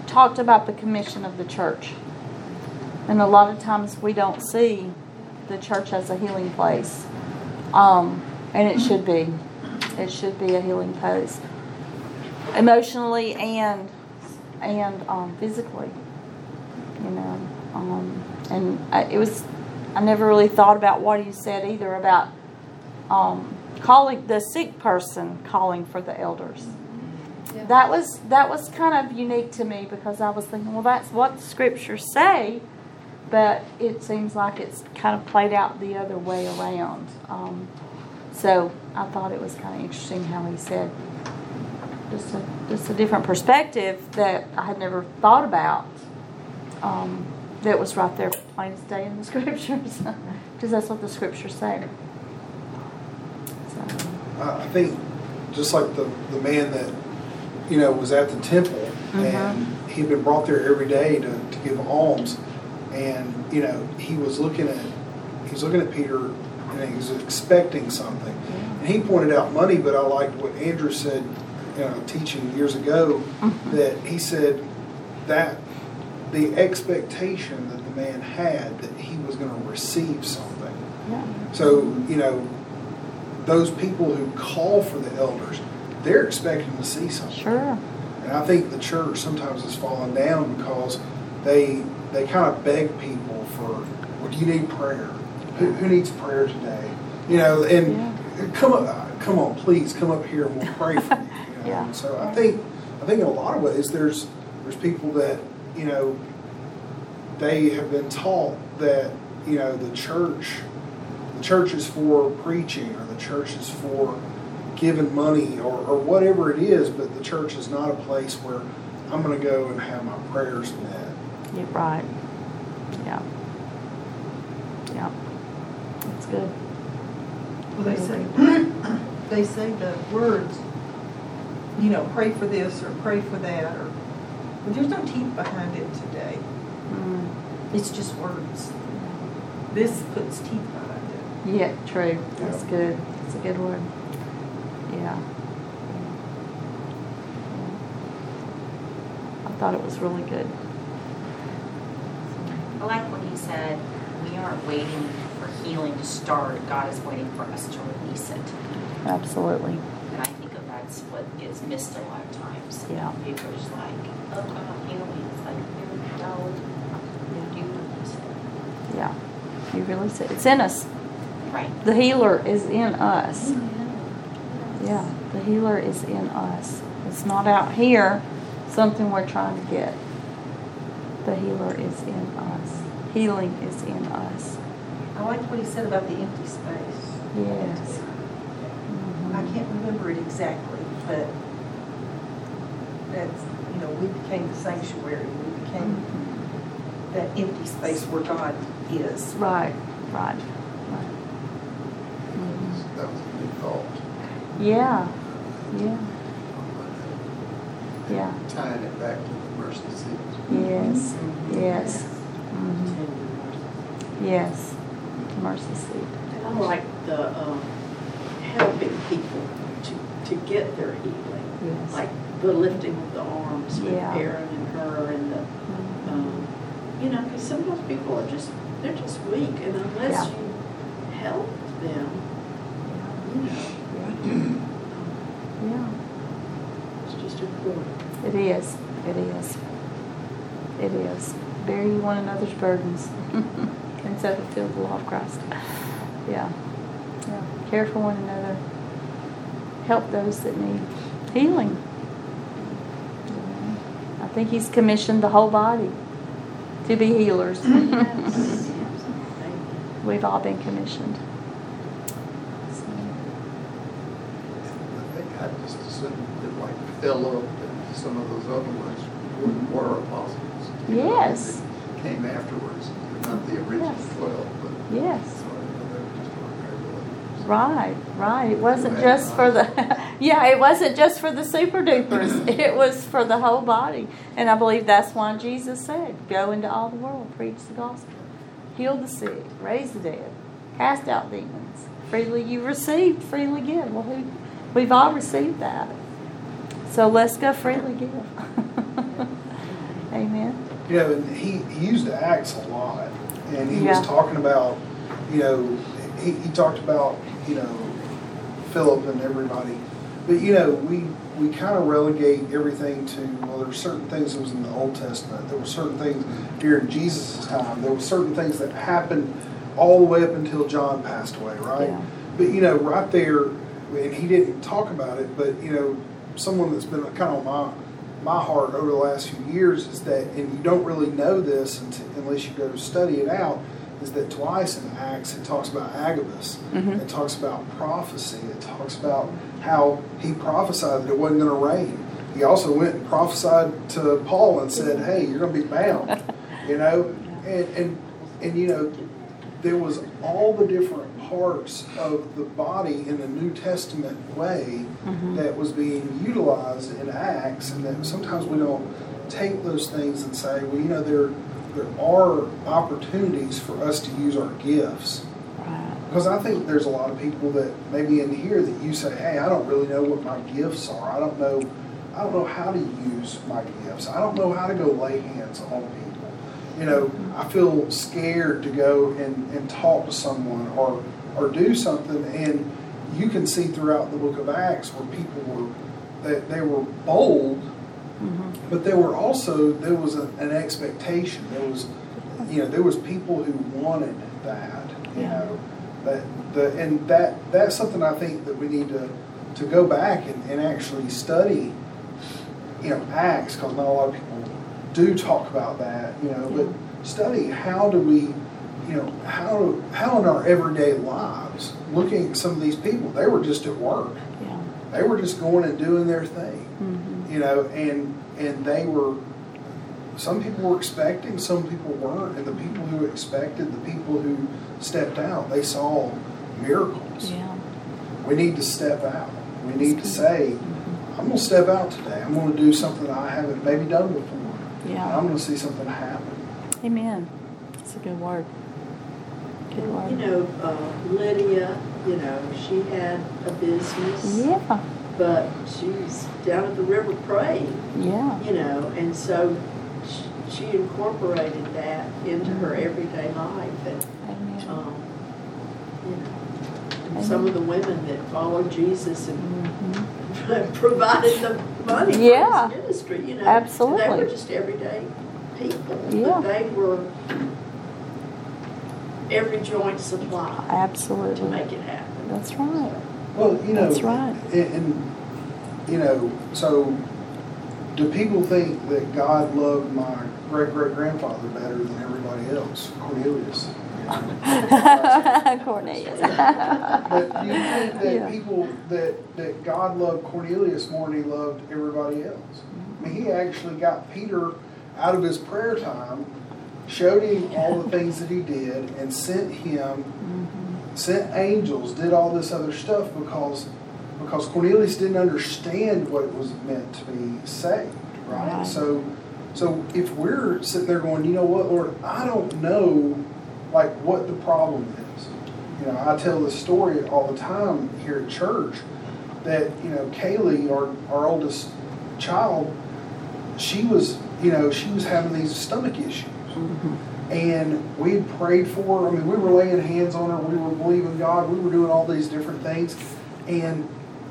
talked about the commission of the church. And a lot of times we don't see the church as a healing place. Um, and it should be. It should be a healing place. Emotionally and and um, physically. You know. Um, and I, it was, I never really thought about what he said either about... Um, calling the sick person calling for the elders. Yeah. That was that was kind of unique to me because I was thinking, well, that's what the scriptures say, but it seems like it's kind of played out the other way around. Um, so I thought it was kind of interesting how he said just a, just a different perspective that I had never thought about. Um, that was right there, plain as day in the scriptures, because that's what the scriptures say. I think just like the, the man that, you know, was at the temple, mm-hmm. and he'd been brought there every day to, to give alms, and, you know, he was looking at he was looking at Peter and he was expecting something. Mm-hmm. And he pointed out money, but I liked what Andrew said in a teaching years ago, mm-hmm. that he said that the expectation that the man had that he was going to receive something. Yeah. So, you know, those people who call for the elders, they're expecting to see something. Sure. And I think the church sometimes has fallen down because they they kind of beg people for, well, do you need prayer? Who, who needs prayer today? You know, and yeah. come up, come on, please, come up here and we'll pray for you. You know? Yeah. And so I think I think in a lot of ways there's there's people that, you know, they have been taught that, you know, the church the church is for preaching, or the church is for giving money, or, or whatever it is, but the church is not a place where I'm going to go and have my prayers met. Yeah, right. Yeah. Yeah. That's good. Well, they say, they say the words, you know, pray for this or pray for that, or but there's no teeth behind it today. Mm. It's just words. This puts teeth behind it. Yeah, true. That's yeah. good. That's a good word. Yeah. I thought it was really good. I like what you said. We aren't waiting for healing to start. God is waiting for us to release it. Absolutely. And I think that that's what gets missed a lot of times. Yeah. People are just like, oh, I'm not healing. It's like, no, you release it. Yeah. You release it. It's in us. Right. The healer is in us. Mm-hmm. Yeah. The healer is in us. It's not out here, something we're trying to get. The healer is in us. Healing is in us. I like what he said about the empty space. Yes. Mm-hmm. I can't remember it exactly, but that's, you know, we became the sanctuary. We became mm-hmm. that empty space where God is. Right, right. That was a good thought. Yeah. Yeah. And yeah. Tying it back to the mercy seat. Yes. Mm-hmm. Yes. Mm-hmm. Yes. The mercy seat. And I like the um, helping people to, to get their healing. Yes. Like the lifting of the arms with yeah. Aaron and Hur and the, mm-hmm. um, you know, because sometimes people are just, they're just weak. And unless yeah. you help them, yeah. Yeah. It's just important. It is. It is. It is. Bear you one another's burdens and so fulfill the law of Christ. Yeah. Yeah. Care for one another. Help those that need healing. Yeah. I think He's commissioned the whole body to be healers. Yes. We've all been commissioned. I just assumed that like Philip and some of those other ones were, were apostles. You yes. Know, they came afterwards. They're not the original yes. twelve, but yes. So I know they were just regulars. Right, right. It wasn't just for the yeah, it wasn't just for the super dupers. It was for the whole body. And I believe that's why Jesus said, go into all the world, preach the gospel, heal the sick, raise the dead, cast out demons. Freely you received, freely give. Well, who We've all received that. So let's go freely give. Amen. You know, and he, he used the Acts a lot. And he yeah. was talking about, you know, he, he talked about, you know, Philip and everybody. But, you know, we, we kind of relegate everything to, well, there were certain things that was in the Old Testament. There were certain things during Jesus' time. There were certain things that happened all the way up until John passed away, right? Yeah. But, you know, right there... and he didn't talk about it, but, you know, someone that's been kind of on my, my heart over the last few years is that, and you don't really know this until, unless you go to study it out, is that twice in Acts it talks about Agabus. Mm-hmm. It talks about prophecy. It talks about how he prophesied that it wasn't going to rain. He also went and prophesied to Paul and said, hey, you're going to be bound, you know. And, and, and, you know, there was all the different parts of the body in the New Testament way mm-hmm. that was being utilized in Acts, and that sometimes we don't take those things and say, well, you know, there there are opportunities for us to use our gifts. Because I think there's a lot of people that maybe in here that you say, hey, I don't really know what my gifts are. I don't know, I don't know how to use my gifts. I don't know how to go lay hands on people. You know, I feel scared to go and, and talk to someone or or do something. And you can see throughout the book of Acts where people were, they, they were bold, mm-hmm. but there were also, there was a, an expectation. There was, you know, there was people who wanted that, you yeah. know. that the And that that's something I think that we need to, to go back and, and actually study, you know, Acts, because not a lot of people do talk about that, you know, yeah. but study how do we, you know, how how in our everyday lives, looking at some of these people, they were just at work. Yeah. They were just going and doing their thing, mm-hmm. you know, and and they were, some people were expecting, some people weren't, and the people who expected, the people who stepped out, they saw miracles. Yeah. We need to step out. We need to say, I'm going to step out today. I'm going to do something I haven't maybe done before. Yeah. I'm going to see something happen. Amen. That's a good word. You know, uh, Lydia, you know, she had a business. Yeah. But she was down at the river praying. Yeah. You know, and so she incorporated that into her everyday life. And, Amen. Um, you know, and some of the women that followed Jesus and mm-hmm. provided the money yeah. for his ministry, you know. Absolutely. They were just everyday people. Yeah. But they were... every joint supply. Absolutely. To make it happen. That's right. Well, you know, that's right. And, and you know, so do people think that God loved my great great grandfather better than everybody else? Cornelius. You know? Cornelius. But do you think that yeah. people that that God loved Cornelius more than he loved everybody else? I mean, he actually got Peter out of his prayer time. Showed him all the things that he did, and sent him, mm-hmm. sent angels, did all this other stuff because because Cornelius didn't understand what it was meant to be saved, right? right? So, so if we're sitting there going, you know what, Lord, I don't know, like what the problem is. You know, I tell this story all the time here at church that you know, Kaylee, our our oldest child, she was, you know, she was having these stomach issues. Mm-hmm. And we had prayed for her. I mean, we were laying hands on her. We were believing God. We were doing all these different things. And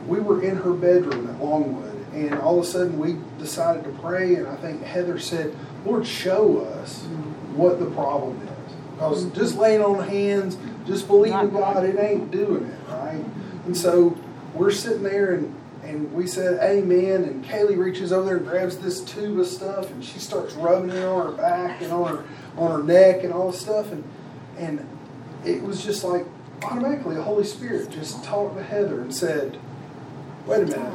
we were in her bedroom at Longwood. And all of a sudden, we decided to pray. And I think Heather said, Lord, show us mm-hmm. what the problem is. Because mm-hmm. just laying on hands, just believing God, it ain't doing it, right? And so we're sitting there, and, and we said, amen. And Kaylee reaches over there and grabs this tube of stuff, and she starts rubbing it on her back and on her on her neck and all this stuff. And and it was just like automatically the Holy Spirit just talked to Heather and said, wait a minute,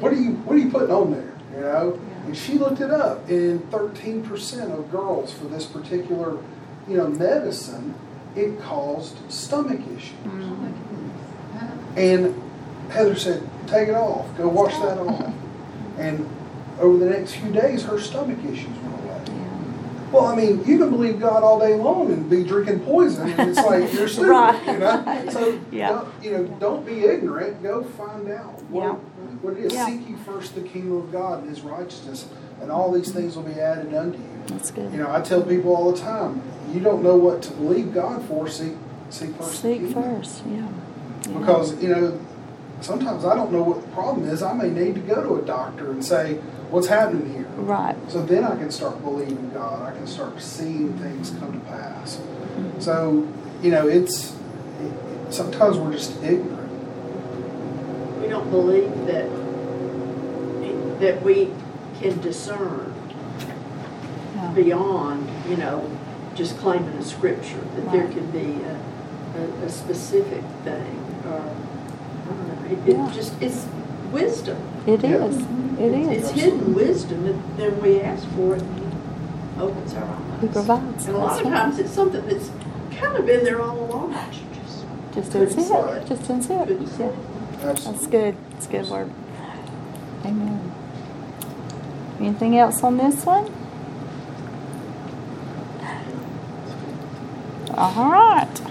what are you what are you putting on there? You know? And she looked it up, and thirteen percent of girls for this particular, you know, medicine, it caused stomach issues. Mm-hmm. And Heather said, take it off. Go wash that off. And over the next few days, her stomach issues went away. Yeah. Well, I mean, you can believe God all day long and be drinking poison, and it's like you're stupid, right. you know. So, yeah. you know, don't be ignorant. Go find out what, yeah. what it is. Yeah. Seek ye first the kingdom of God and His righteousness, and all these things will be added unto you. That's good. You know, I tell people all the time, you don't know what to believe God for. Seek, seek first. Seek first, yeah. yeah. Because you know. Sometimes I don't know what the problem is. I may need to go to a doctor and say, what's happening here? Right. So then I can start believing God. I can start seeing things come to pass. Mm-hmm. So, you know, it's, it, sometimes we're just ignorant. We don't believe that that we can discern yeah. beyond, you know, just claiming a scripture, that right. there can be a, a, a specific thing or... It, it yeah. just it's wisdom. It yeah. is. It is. It's hidden wisdom, and then we ask for it, and He opens our eyes. He provides. And a lot of times it's something that's kind of been there all along. Just, just didn't see it. it. Just didn't see it. Yeah. That's good. It's good word. Amen. Anything else on this one? All right.